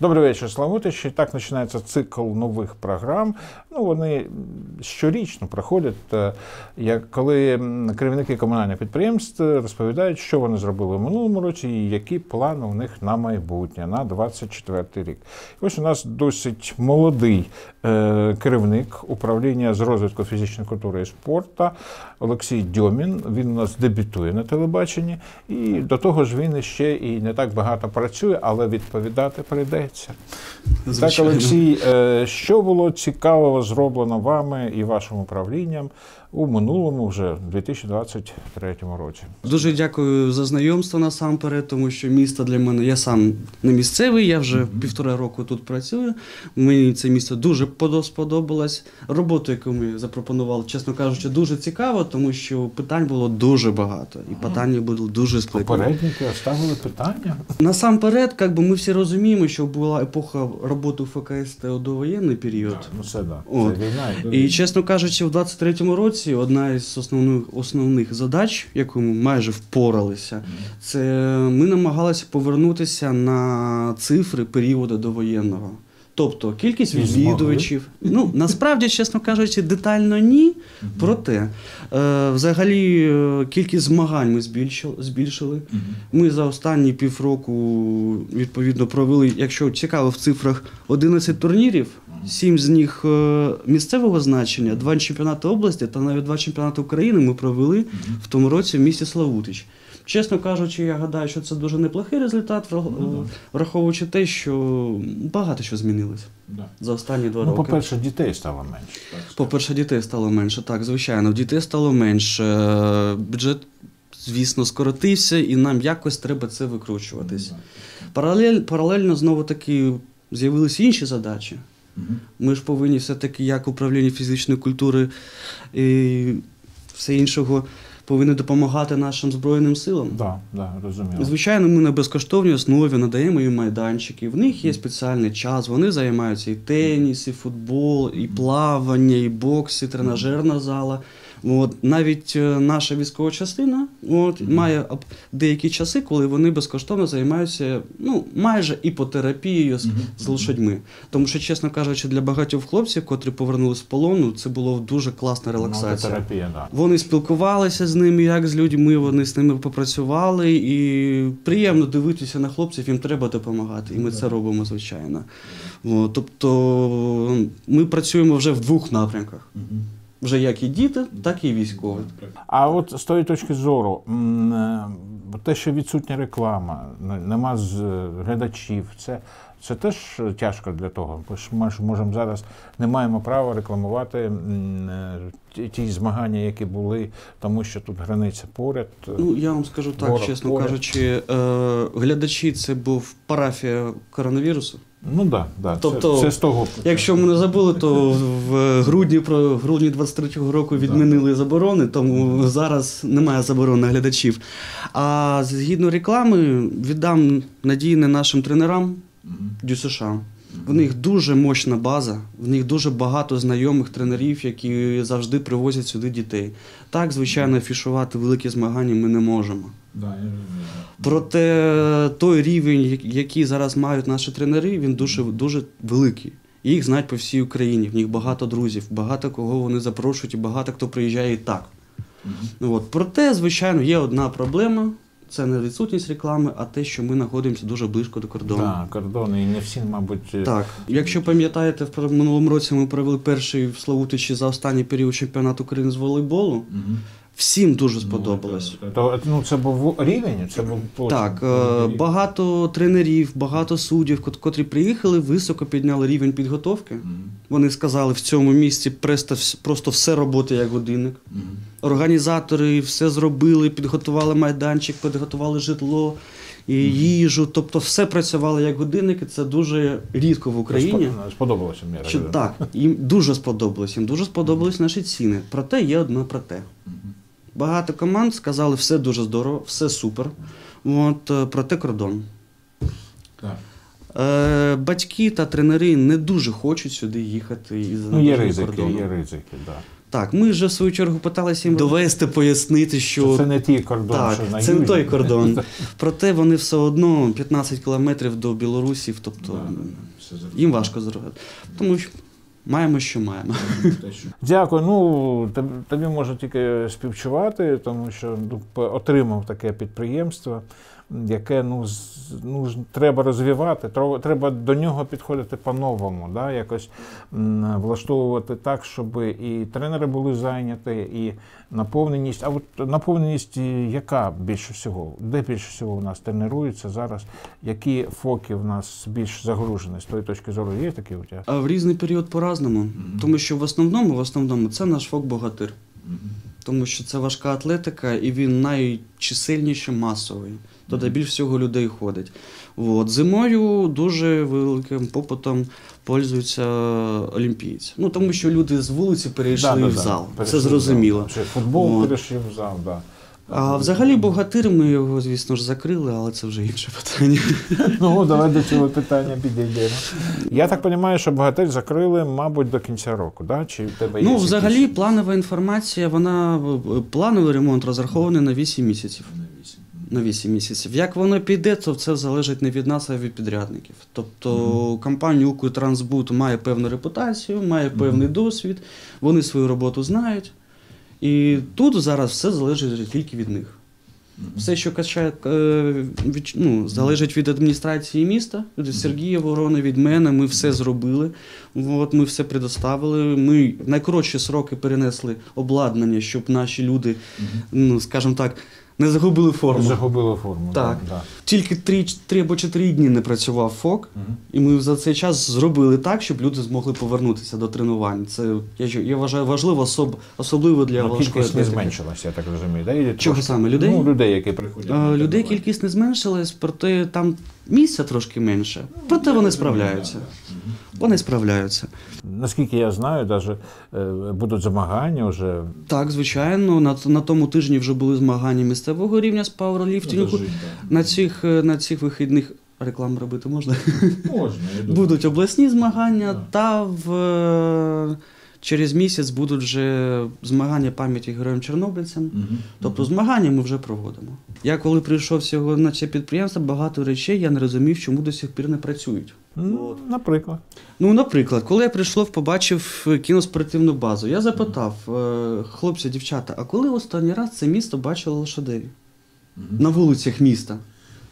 Добрий вечір, Славутич. І так починається цикл нових програм. Ну, вони щорічно проходять, коли керівники комунальних підприємств розповідають, що вони зробили в минулому році і які плани у них на майбутнє, на 2024 рік. І ось у нас досить молодий керівник управління з розвитку фізичної культури і спорту Олексій Дьомін. Він у нас дебютує на телебаченні. І до того ж він ще і не так багато працює, але відповідати прийде. Так, Олексій, що було цікавого зроблено вами і вашим управлінням у минулому, вже 2023 році? Дуже дякую за знайомство насамперед, тому що місто для мене, я сам не місцевий, я вже півтора року тут працюю. Мені це місто дуже сподобалось. Роботу, яку ми запропонували, чесно кажучи, дуже цікаво, тому що питань було дуже багато і питання було дуже складні. Попередники оставили питання? Насамперед, ми всі розуміємо, що була епоха роботи ФКС та довоєнний період. І, чесно кажучи, в 23-му році одна із основних задач, яку ми майже впоралися, це ми намагалися повернутися на цифри періоду довоєнного. Тобто кількість відвідувачів. Ну, насправді, чесно кажучи, детально ні, проте взагалі кількість змагань ми збільшили. Ми за останні півроку, відповідно, провели, якщо цікаво, в цифрах 11 турнірів, 7 з них місцевого значення, 2 чемпіонати області та навіть 2 чемпіонати України ми провели в тому році в місті Славутич. Чесно кажучи, я гадаю, що це дуже неплохий результат, враховуючи те, що багато що змінилось за останні 2 роки. По-перше, дітей стало менше. По-перше, дітей стало менше, так, звичайно. Дітей стало менше, бюджет, звісно, скоротився і нам якось треба це викручуватись. Паралельно, знову-таки, з'явилися інші задачі. Ми ж повинні все-таки, як управління фізичної культури і все іншого, повинні допомагати нашим Збройним силам. Так, розуміло. Звичайно, ми на безкоштовній основі надаємо їм майданчики. В них є спеціальний час, вони займаються і теніс, і футбол, і плавання, і бокс, і тренажерна зала. Навіть наша військова частина має деякі часи, коли вони безкоштовно займаються майже іпотерапією з лошадьми. Тому що, чесно кажучи, для багатьох хлопців, котрі повернулися з полону, це була дуже класна релаксація. Вони спілкувалися з ними, як з людьми, вони з ними попрацювали. І приємно дивитися на хлопців, їм треба допомагати. І ми це робимо, звичайно. Тобто ми працюємо вже в двох напрямках. Вже як і діти, так і військові. А от з тої точки зору, те, що відсутня реклама, нема глядачів, це теж тяжко для того, бо ми зараз не маємо права рекламувати ті змагання, які були, тому що тут границя поряд. Ну, я вам скажу так, чесно кажучи, глядачі – це був парафія коронавірусу. Ну так, це з того. Якщо ми не забули, то в грудні 23-го року відмінили заборони, тому зараз немає заборон на глядачів. А згідно реклами, віддам надії нашим тренерам ДЮСШ. В них дуже мощна база, в них дуже багато знайомих тренерів, які завжди привозять сюди дітей. Так, звичайно, афішувати великі змагання ми не можемо. Проте той рівень, який зараз мають наші тренери, він дуже великий. Їх знають по всій Україні, в них багато друзів, багато кого вони запрошують і багато хто приїжджає і так. Проте, звичайно, є одна проблема. Це не відсутність реклами, а те, що ми знаходимося дуже близько до кордону. Так, кордон, і не всі, мабуть... Так. Якщо пам'ятаєте, в минулому році ми провели перший в Славутичі за останній період чемпіонат України з волейболу. Всім дуже сподобалось. Це був рівень? Так. Багато тренерів, багато суддів, котрі приїхали, високо підняли рівень підготовки. Вони сказали, в цьому місці просто все роботи як годинник. Організатори все зробили, підготували майданчик, підготували житло, їжу. Тобто все працювало як годинники. Це дуже рідко в Україні. Сподобалося їм. Так, їм дуже сподобалось. Їм дуже сподобались наші ціни. Проте є одне проте. Багато команд сказали, все дуже здорово, все супер, проте кордон. Батьки та тренери не дуже хочуть сюди їхати із-за кордону. Є ризики, Так, ми вже в свою чергу питалися їм довести, пояснити, що це не той кордон, так, що на це не той кордон. Проте вони все одно 15 кілометрів до Білорусі, тобто їм важко зробити. Тому що маємо, що маємо. Дякую. Ну, тобі можу тільки співчувати, тому що отримав таке підприємство, яке треба розвивати, треба до нього підходити по-новому, да? Якось влаштовувати так, щоб і тренери були зайняті, і наповненість. А от наповненість яка більше всього? Де більше всього у нас тренуються зараз? Які фоки в нас більш загружені з тої точки зору? Є такі у тебе? А в різний період по-разному, тому що в основному це наш фок богатир. Тому що це важка атлетика і він найчисельніший масовий. Туди більш всього людей ходить. От. Зимою дуже великим попитом пользуються олімпійці. Ну, тому що люди з вулиці перейшли в зал, це зрозуміло. Футбол перейшли в зал, так. А взагалі богатир, ми його, звісно ж, закрили, але це вже інше питання. Ну, давай до цього питання підійдемо. Я так розумію, що богатир закрили, мабуть, до кінця року, так? Чи в тебе є якісь? Ну, взагалі, планова інформація, плановий ремонт розрахований на 8 місяців. На 8 місяців. Як воно піде, то це залежить не від нас, а від підрядників. Тобто компанія Укртрансбуд має певну репутацію, має певний досвід, вони свою роботу знають. І тут зараз все залежить тільки від них. Все, що залежить від адміністрації міста, від Сергія Ворона, від мене, ми все зробили, от, ми все предоставили, ми найкоротші сроки перенесли обладнання, щоб наші люди, скажімо так, не загубили форму. Не загубили форму, так. Да. Тільки 3 або 4 дні не працював ФОК, і ми за цей час зробили так, щоб люди змогли повернутися до тренувань. Це, я вважаю, важливо, особливо для важкої атлетики. Кількість не зменшилася, я так розумію, да? Чого саме? Людей? Ну, людей, які приходять. Людей кількість не зменшилась, проте там місця трошки менше, проте вони справляються. Вони справляються. Наскільки я знаю, навіть будуть змагання вже. Так, звичайно. На тому тижні вже були змагання місцевого рівня з пауерліфтингу. На цих вихідних рекламу робити можна? Можна, я думаю. Будуть обласні змагання, та через місяць будуть вже змагання пам'яті героям-чорнобильцям. Тобто змагання ми вже проводимо. Я коли прийшов всього на це підприємство, багато речей я не розумів, чому до сих пір не працюють. Ну, наприклад. Ну, наприклад, коли я прийшов, побачив кіноспортивну базу, я запитав, хлопці, дівчата, а коли останній раз це місто бачило лошадей? На вулицях міста?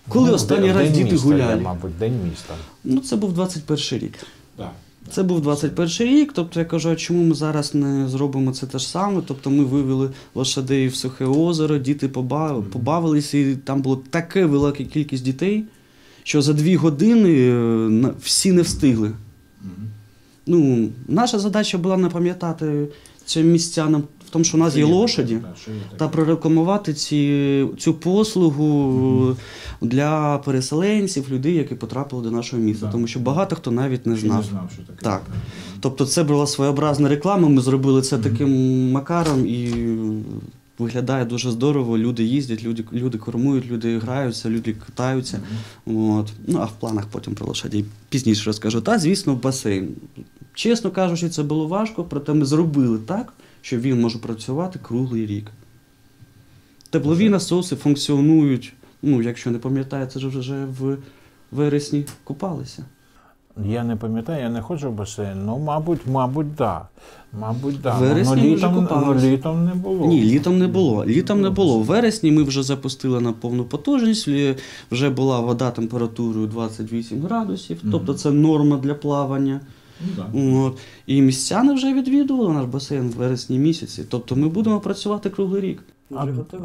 Коли останній раз діти гуляли? Мабуть, День міста. Ну, це був 21-й рік. Так. Це був 21-й рік, тобто я кажу, а чому ми зараз не зробимо це те ж саме, тобто ми вивели лошадей в сухе озеро, діти побавилися, і там було така велика кількість дітей, що за 2 години всі не встигли. Ну, наша задача була напам'ятати цим містянам в тому, що у нас є лошаді, та прорекламувати цю послугу для переселенців, людей, які потрапили до нашого міста. Тому що багато хто навіть не знав. Так. Тобто це була своєобразна реклама, ми зробили це таким макаром і виглядає дуже здорово, люди їздять, люди кормують, люди граються, люди катаються. От. Ну, а в планах потім про лошаді пізніше розкажу. Та, звісно, басейн. Чесно кажучи, це було важко, проте ми зробили так, що він може працювати круглий рік. Теплові насоси функціонують, ну, якщо не пам'ятаю, це ж вже в вересні купалися. Я не пам'ятаю, я не ходжу в басейн, ну, мабуть, так. Літом не було. Ні, літом не було. В вересні ми вже запустили на повну потужність, вже була вода температурою 28 градусів, тобто це норма для плавання. І містяни вже відвідували наш басейн в вересні місяці, тобто ми будемо працювати круглий рік.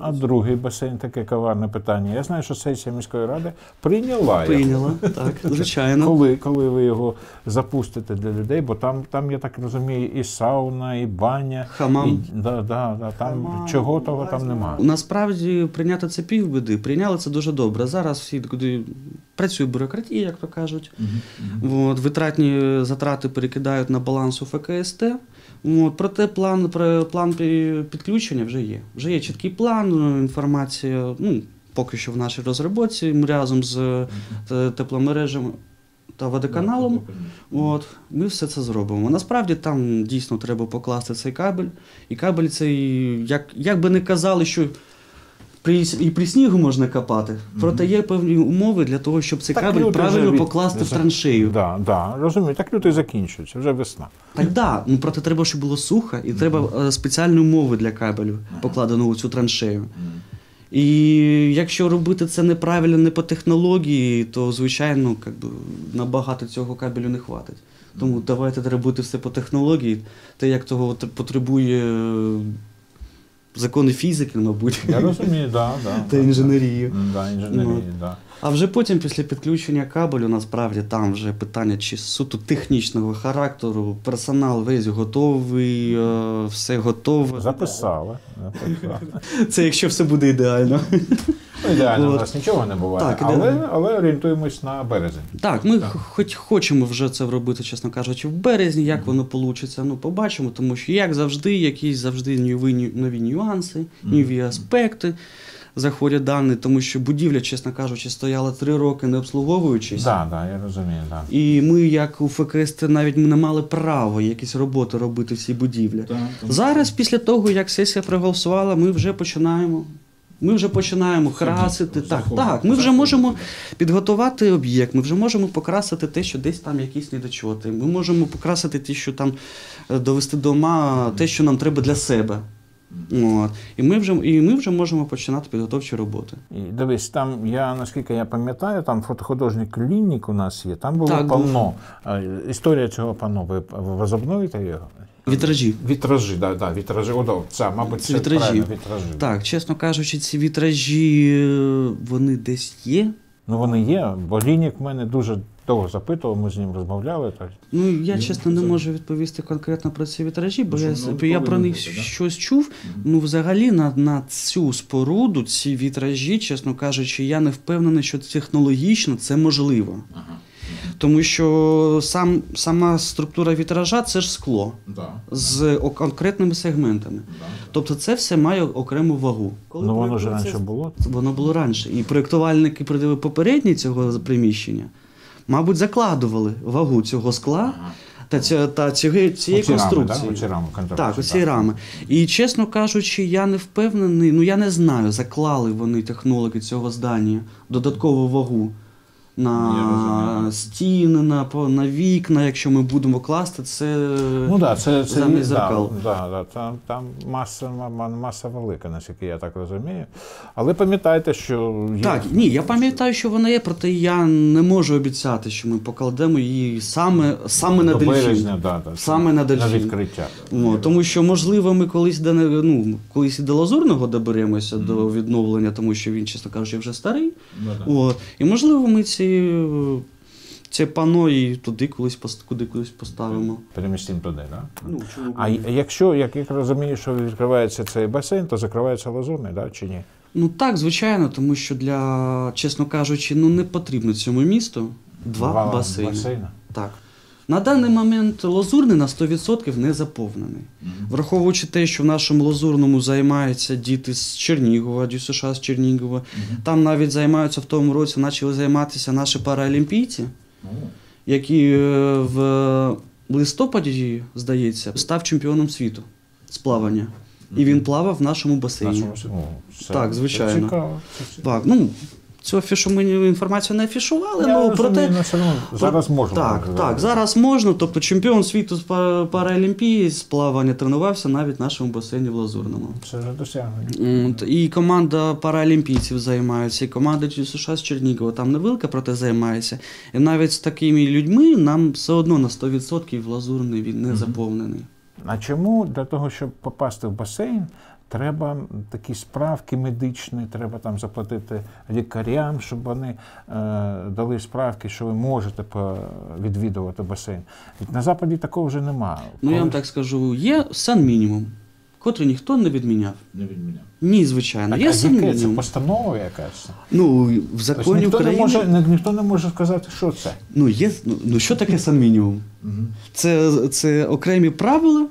А другий басейн, таке коварне питання. Я знаю, що сесія міської ради прийняла його. Прийняла, так, звичайно. Коли ви його запустите для людей, бо там, я так розумію, і сауна, і баня. Хамам. Там чого того там немає. Насправді прийняти це півбіди. Прийняли це дуже добре. Зараз всі працює бюрократія, як то кажуть. Витратні затрати перекидають на баланс у ФКСТ. Проте план підключення вже є. Вже є чіткий план, інформація, ну, поки що в нашій розробці. Ми разом з тепломережами та водоканалом, ми все це зробимо. Насправді там дійсно треба покласти цей кабель. І кабель цей, як би не казали, що і при снігу можна копати, проте є певні умови для того, щоб цей кабель правильно покласти в траншею. Так, розумію, так лютий закінчується, вже весна. Так, так, проте треба, щоб було сухо, і треба спеціальні умови для кабелю, покладеного у цю траншею. І якщо робити це неправильно, не по технології, то, звичайно, набагато цього кабелю не вистачить. Тому давайте робити все по технології, те, як того потребує закони фізики, мабуть. Я розумію, так. Та інженерії. А вже потім, після підключення кабелю, насправді, там вже питання чи суто технічного характеру, персонал весь готовий, все готове. Записали. Це якщо все буде ідеально. Ідеально у нас нічого не буває, але орієнтуємось на березень. Так, ми хоч хочемо вже це робити, чесно кажучи, в березні, як воно вийде, ну побачимо, тому що, як завжди, якісь завжди нові нюанси, нові аспекти заходять дані, тому що будівля, чесно кажучи, стояла 3 роки не обслуговуючись. Так, я розумію, так. І ми, як у ФКСТ, навіть не мали права якісь роботи робити в цій будівлі. Зараз, після того, як сесія проголосувала, ми вже починаємо. Ми вже починаємо красити, так, ми вже можемо підготувати об'єкт, ми вже можемо покрасити те, що десь там якісь недочоти, ми можемо покрасити те, що там довести до ума, те, що нам треба для себе. І ми вже можемо починати підготовчі роботи. Дивись, там, наскільки я пам'ятаю, там фотохудожник Лінік у нас є, там було панно. Історія цього панно, ви возобновите його? Вітражі. Вітражі, так, вітражі. Мабуть, це правильно, вітражі. Так, чесно кажучи, ці вітражі, вони десь є? Ну, вони є, бо Лінік мене дуже довго запитував, ми з ним розмовляли. Ну, я, чесно, не можу відповісти конкретно про ці вітражі, бо я про них щось чув. Ну, взагалі, на цю споруду, ці вітражі, чесно кажучи, я не впевнений, що технологічно це можливо. Тому що сама структура вітража – це ж скло з конкретними сегментами. Тобто це все має окрему вагу. Ну воно ж раніше було? Воно було раніше. І проєктувальники попередні цього приміщення, мабуть, закладували вагу цього скла та цієї конструкції. Оці рами, так? Так, оці рами. І, чесно кажучи, я не впевнений, ну я не знаю, заклали вони, технологи цього здання, додаткову вагу на стіни, на вікна, якщо ми будемо класти, це замість зеркал. Там маса велика, наскільки я так розумію. Але пам'ятайте, що є. Так, ні, я пам'ятаю, що вона є, проте я не можу обіцяти, що ми покладемо її саме на дельфін. Саме на дельфін. На відкриття. Тому що, можливо, ми колись і до Лазурного доберемося, до відновлення, тому що він, чесно кажучи, вже старий. І, можливо, ми це панно і туди кудись поставимо. Перемістимо туди, так? А якщо, як я розумію, що відкривається цей басейн, то закривається Лазурний, чи ні? Ну так, звичайно, тому що для, чесно кажучи, не потрібно цьому місту 2 басейни. Так. На даний момент Лазурний на 100% не заповнений. Враховуючи те, що в нашому Лазурному займаються діти з Чернігова, ДЮСШ з Чернігова, там навіть займаються в тому році, почали займатися наші паралімпійці, які в листопаді, здається, став чемпіоном світу з плавання. І він плавав в нашому басейні. Так, звичайно. Цю інформацію не афішували, але проте… Зараз можна. Так, зараз можна. Тобто чемпіон світу з паралімпії з плавання тренувався навіть в нашому басейні в Лазурному. Це вже досягнення. І команда паралімпійців займається, і команда США з Чернігова там невелика, проте займається. І навіть з такими людьми нам все одно на 100% Лазурний він не заповнений. А чому для того, щоб попасти в басейн, треба такі справки медичні, треба там заплатити лікарям, щоб вони дали справки, що ви можете відвідувати басейн. На Западі такого вже немає. Ну я вам так скажу, є санмінімум, котрий ніхто не відміняв. Не відміняв? Ні, звичайно. А яке це? Постанова якась? Ну, в законі України… Ніхто не може сказати, що це. Ну, що таке санмінімум? Це окремі правила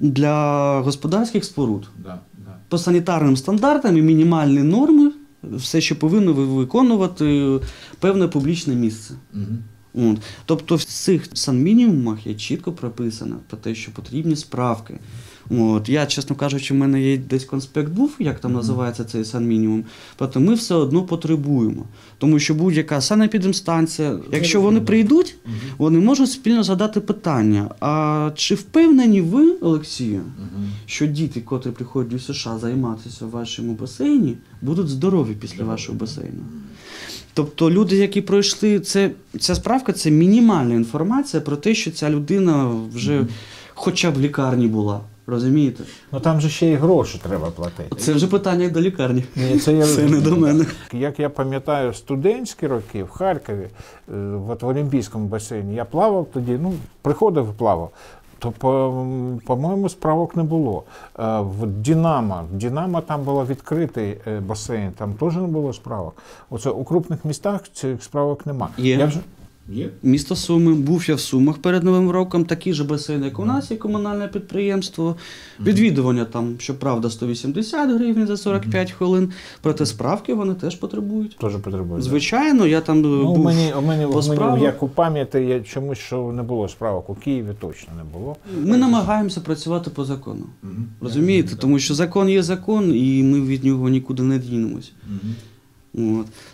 для господарських споруд. По санітарним стандартам і мінімальні норми, все, що повинно виконувати певне публічне місце. Тобто в цих санмінімумах є чітко прописано про те, що потрібні справки. Я, чесно кажучи, в мене є десь конспект був, як там називається цей санмінімум, проте ми все одно потребуємо. Тому що будь-яка санепідемстанція, якщо вони прийдуть, вони можуть спільно задати питання. А чи впевнені ви, Олексію, що діти, котрі приходять у США займатися в вашому басейні, будуть здорові після вашого басейну? Тобто люди, які пройшли, ця справка – це мінімальна інформація про те, що ця людина вже хоча б в лікарні була. Розумієте? Ну там же ще і гроші треба платити. Це вже питання до лікарні. Ні, це не до мене. Як я пам'ятаю, студентські роки в Харкові, от в Олімпійському басейні, я плавав тоді, приходив і плавав. То, по-моєму, справок не було. В Динамо там був відкритий басейн, там теж не було справок. Оце у крупних містах цих справок нема. Є. Місто Суми. Був я в Сумах перед Новим роком. Такий же басейн, як у нас, є комунальне підприємство. Відвідування там, щоправда, 180 гривень за 45 хвилин. Проте справки вони теж потребують. Теж потребують. Звичайно, я там був по справах. Як у пам'яті, чомусь, що не було справок. У Києві точно не було. Ми намагаємося працювати по закону. Розумієте? Тому що закон є закон, і ми від нього нікуди не дінемось.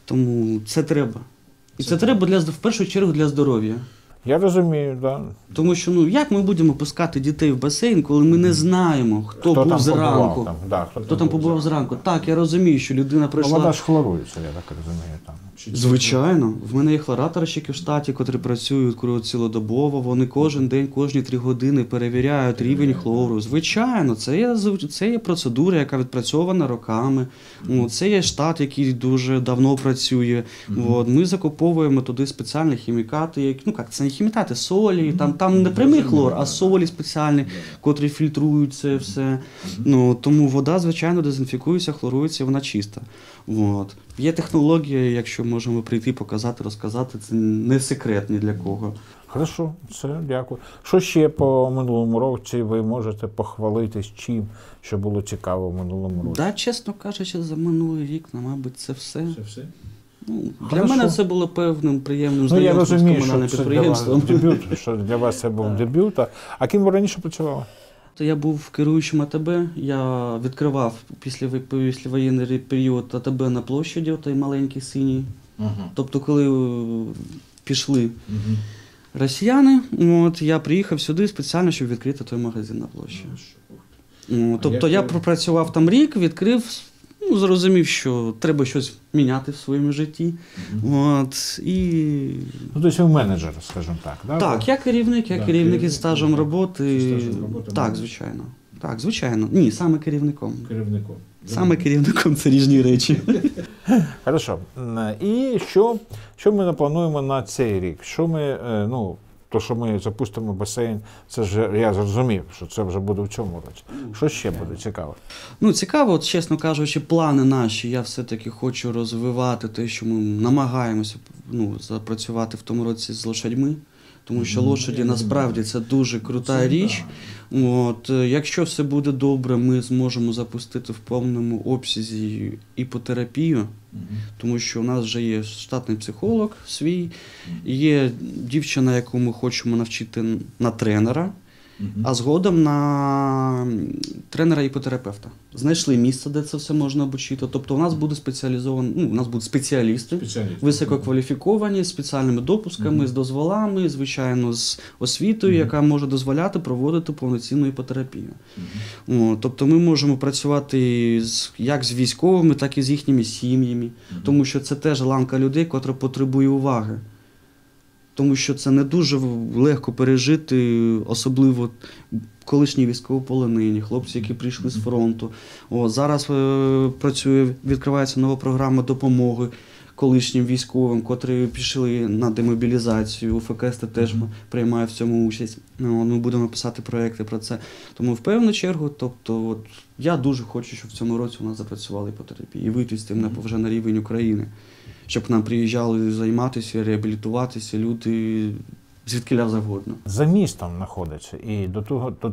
Тому це треба. І це треба, в першу чергу, для здоров'я. Я розумію, так. Тому що, як ми будемо пускати дітей в басейн, коли ми не знаємо, хто був зранку? Хто там побував зранку? Так, я розумію, що людина прийшла… Вода ж хлорується, я так розумію. Звичайно. В мене є хлораторщики в штаті, котрі працюють цілодобово. Вони кожен день, кожні 3 години перевіряють рівень хлору. Звичайно, це є процедура, яка відпрацьована роками. Це є штат, який дуже давно працює. Ми закуповуємо туди спеціальні хімікати. Це не хімікати, солі. Там не прямий хлор, а солі спеціальні, котрі фільтрують це все. Тому вода, звичайно, дезінфікується, хлорується, вона чиста. Є технологія, якщо можемо прийти, показати, розказати, це не секрет ні для кого. Хорошо, все, дякую. Що ще по минулому році ви можете похвалитись чим, що було цікаво в минулому році? Так, чесно кажучи, за минулий рік, мабуть, це все. Це все? Для мене це було певним приємним знайомством з комунальним підприємством. Я розумію, що для вас це був дебют. А ким ви раніше працювали? Я був керуючим АТБ. Я відкривав післявоєнний період АТБ на площаді, той маленький синій. Тобто, коли пішли росіяни, я приїхав сюди спеціально, щоб відкрити той магазин на площі. Тобто, я пропрацював там рік, відкрив. Зрозумів, що треба щось міняти в своєму житті. Тобто ви менеджер, скажімо так? Так, я керівник із стажем роботи. Так, звичайно. Так, звичайно. Ні, саме керівником. Керівником. Саме керівником – це різні речі. Хорошо. І що ми наплануємо на цей рік? То, що ми запустимо басейн, це ж я зрозумів, що це вже буде в цьому році. Що ще буде цікаво? Цікаво, чесно кажучи, плани наші. Я все-таки хочу розвивати те, що ми намагаємося запрацювати в тому році з лошадьми. Тому що лошаді насправді це дуже крута річ. Якщо все буде добре, ми зможемо запустити в повному обсязі іпотерапію, тому що у нас вже є штатний психолог свій, є дівчина, яку ми хочемо навчити на тренера, а згодом на тренера-іпотерапевта. Знайшли місце, де це все можна обучити. Тобто у нас будуть спеціалісти, висококваліфіковані, з спеціальними допусками, з дозволами, звичайно, з освітою, яка може дозволяти проводити повноцінну іпотерапію. Тобто ми можемо працювати як з військовими, так і з їхніми сім'ями, тому що це теж ланка людей, котра потребує уваги. Тому що це не дуже легко пережити, особливо колишні військовополонені, хлопці, які прийшли з фронту. Зараз відкривається нова програма допомоги колишнім військовим, котрі пішли на демобілізацію. УФКС теж приймає в цьому участь. Ми будемо писати проєкти про це. Тому в певну чергу, я дуже хочу, щоб в цьому році у нас запрацювали по терапії і вийти з тим вже на рівень України. Щоб нам приїжджали займатися, реабілітуватися люди звідкіля завгодно. За містом знаходиться і до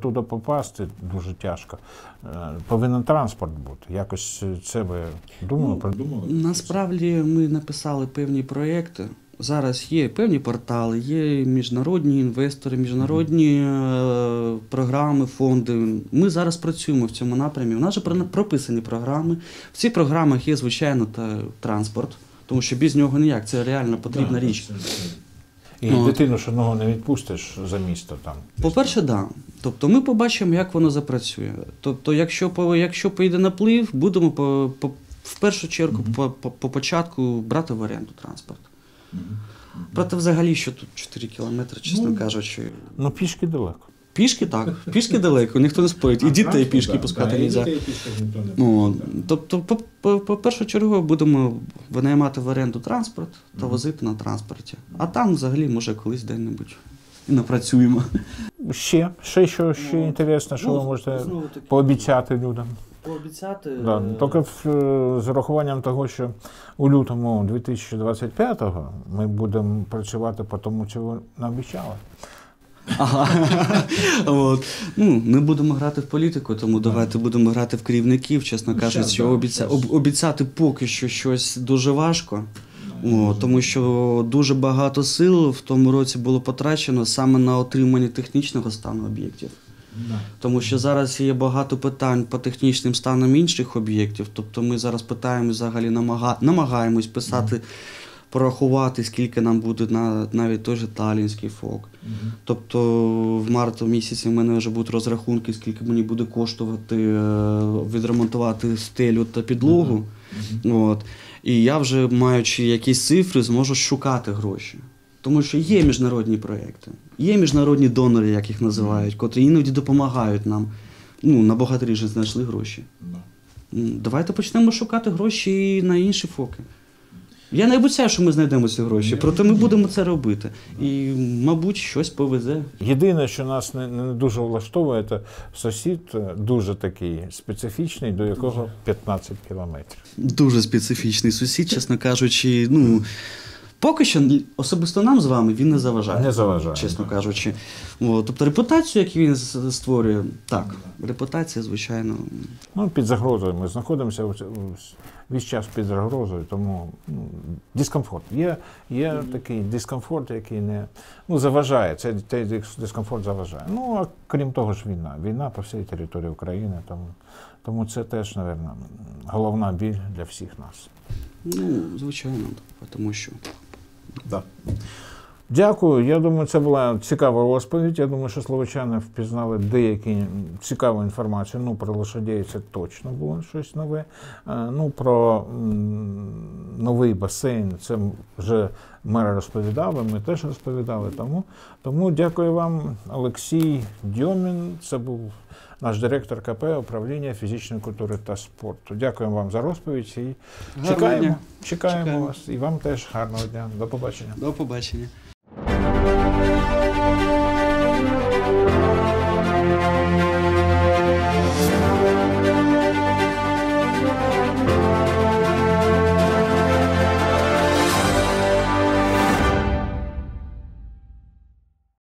туди попасти дуже тяжко. Повинен транспорт бути. Якось це ви думали, придумали? Насправді ми написали певні проєкти. Зараз є певні портали, є міжнародні інвестори, міжнародні програми, фонди. Ми зараз працюємо в цьому напрямі. У нас же прописані програми. В цих програмах є, звичайно, транспорт, тому що без нього ніяк. Це реально потрібна річ. І дитину ж одного не відпустиш за місто там. По-перше, так. Тобто ми побачимо, як воно запрацює. Тобто, якщо поїде наплив, будемо в першу чергу по початку брати в оренду транспорт. Проте взагалі, що тут 4 кілометри, чесно кажучи. Ну, пішки далеко. Пішки так, пішки далеко, ніхто не спорить. І дітей пішки пускати не можна. Тобто, по першу чергу, будемо винаймати в оренду транспорт та возити на транспорті. А там взагалі, може, колись де-небудь і напрацюємо. Ще інтересно, що ви можете пообіцяти людям? Пообіцяти? Тільки з урахуванням того, що у лютому 2025-го ми будемо працювати по тому, чого наобіцяли. Ми будемо грати в політику, тому давайте будемо грати в керівників, чесно кажучи. Обіцяти поки що щось дуже важко, тому що дуже багато сил в тому році було потрачено саме на отримання технічного стану об'єктів. Тому що зараз є багато питань по технічним станам інших об'єктів, тобто ми зараз намагаємось писати, порахувати, скільки нам буде навіть той же талінський ФОК. Тобто в марту місяці в мене вже будуть розрахунки, скільки мені буде коштувати відремонтувати стелю та підлогу. І я вже, маючи якісь цифри, зможу шукати гроші. Тому що є міжнародні проєкти, є міжнародні донори, як їх називають, котрі іноді допомагають нам. На багаторічні знайшли гроші. Давайте почнемо шукати гроші і на інші ФОКи. Я не обіцяю, що ми знайдемо ці гроші, проте ми будемо це робити. І, мабуть, щось повезе. Єдине, що нас не дуже влаштовує, це сусід дуже такий специфічний, до якого 15 кілометрів. Дуже специфічний сусід, чесно кажучи. Поки що особисто нам з вами він не заважає. Не заважає. Чесно кажучи. Тобто репутацію, яку він створює, так, репутація, звичайно. Під загрозою ми знаходимося, весь час під загрозою, тому дискомфорт. Є такий дискомфорт, який не заважає, цей дискомфорт заважає. А крім того ж війна. Війна по всій території України, тому це теж, мабуть, головна біль для всіх нас. Звичайно, тому що… Дякую. Я думаю, це була цікава розповідь. Я думаю, що славутчани впізнали деяку цікаву інформацію. Про лошадей це точно було щось нове. Про новий басейн це вже мер розповідав, ми теж розповідали. Тому дякую вам, Олексій Дьомін. Це був наш директор КП Управління фізичної культури та спорту. Дякуємо вам за розповідь і чекаємо вас. І вам теж гарного дня. До побачення. До побачення.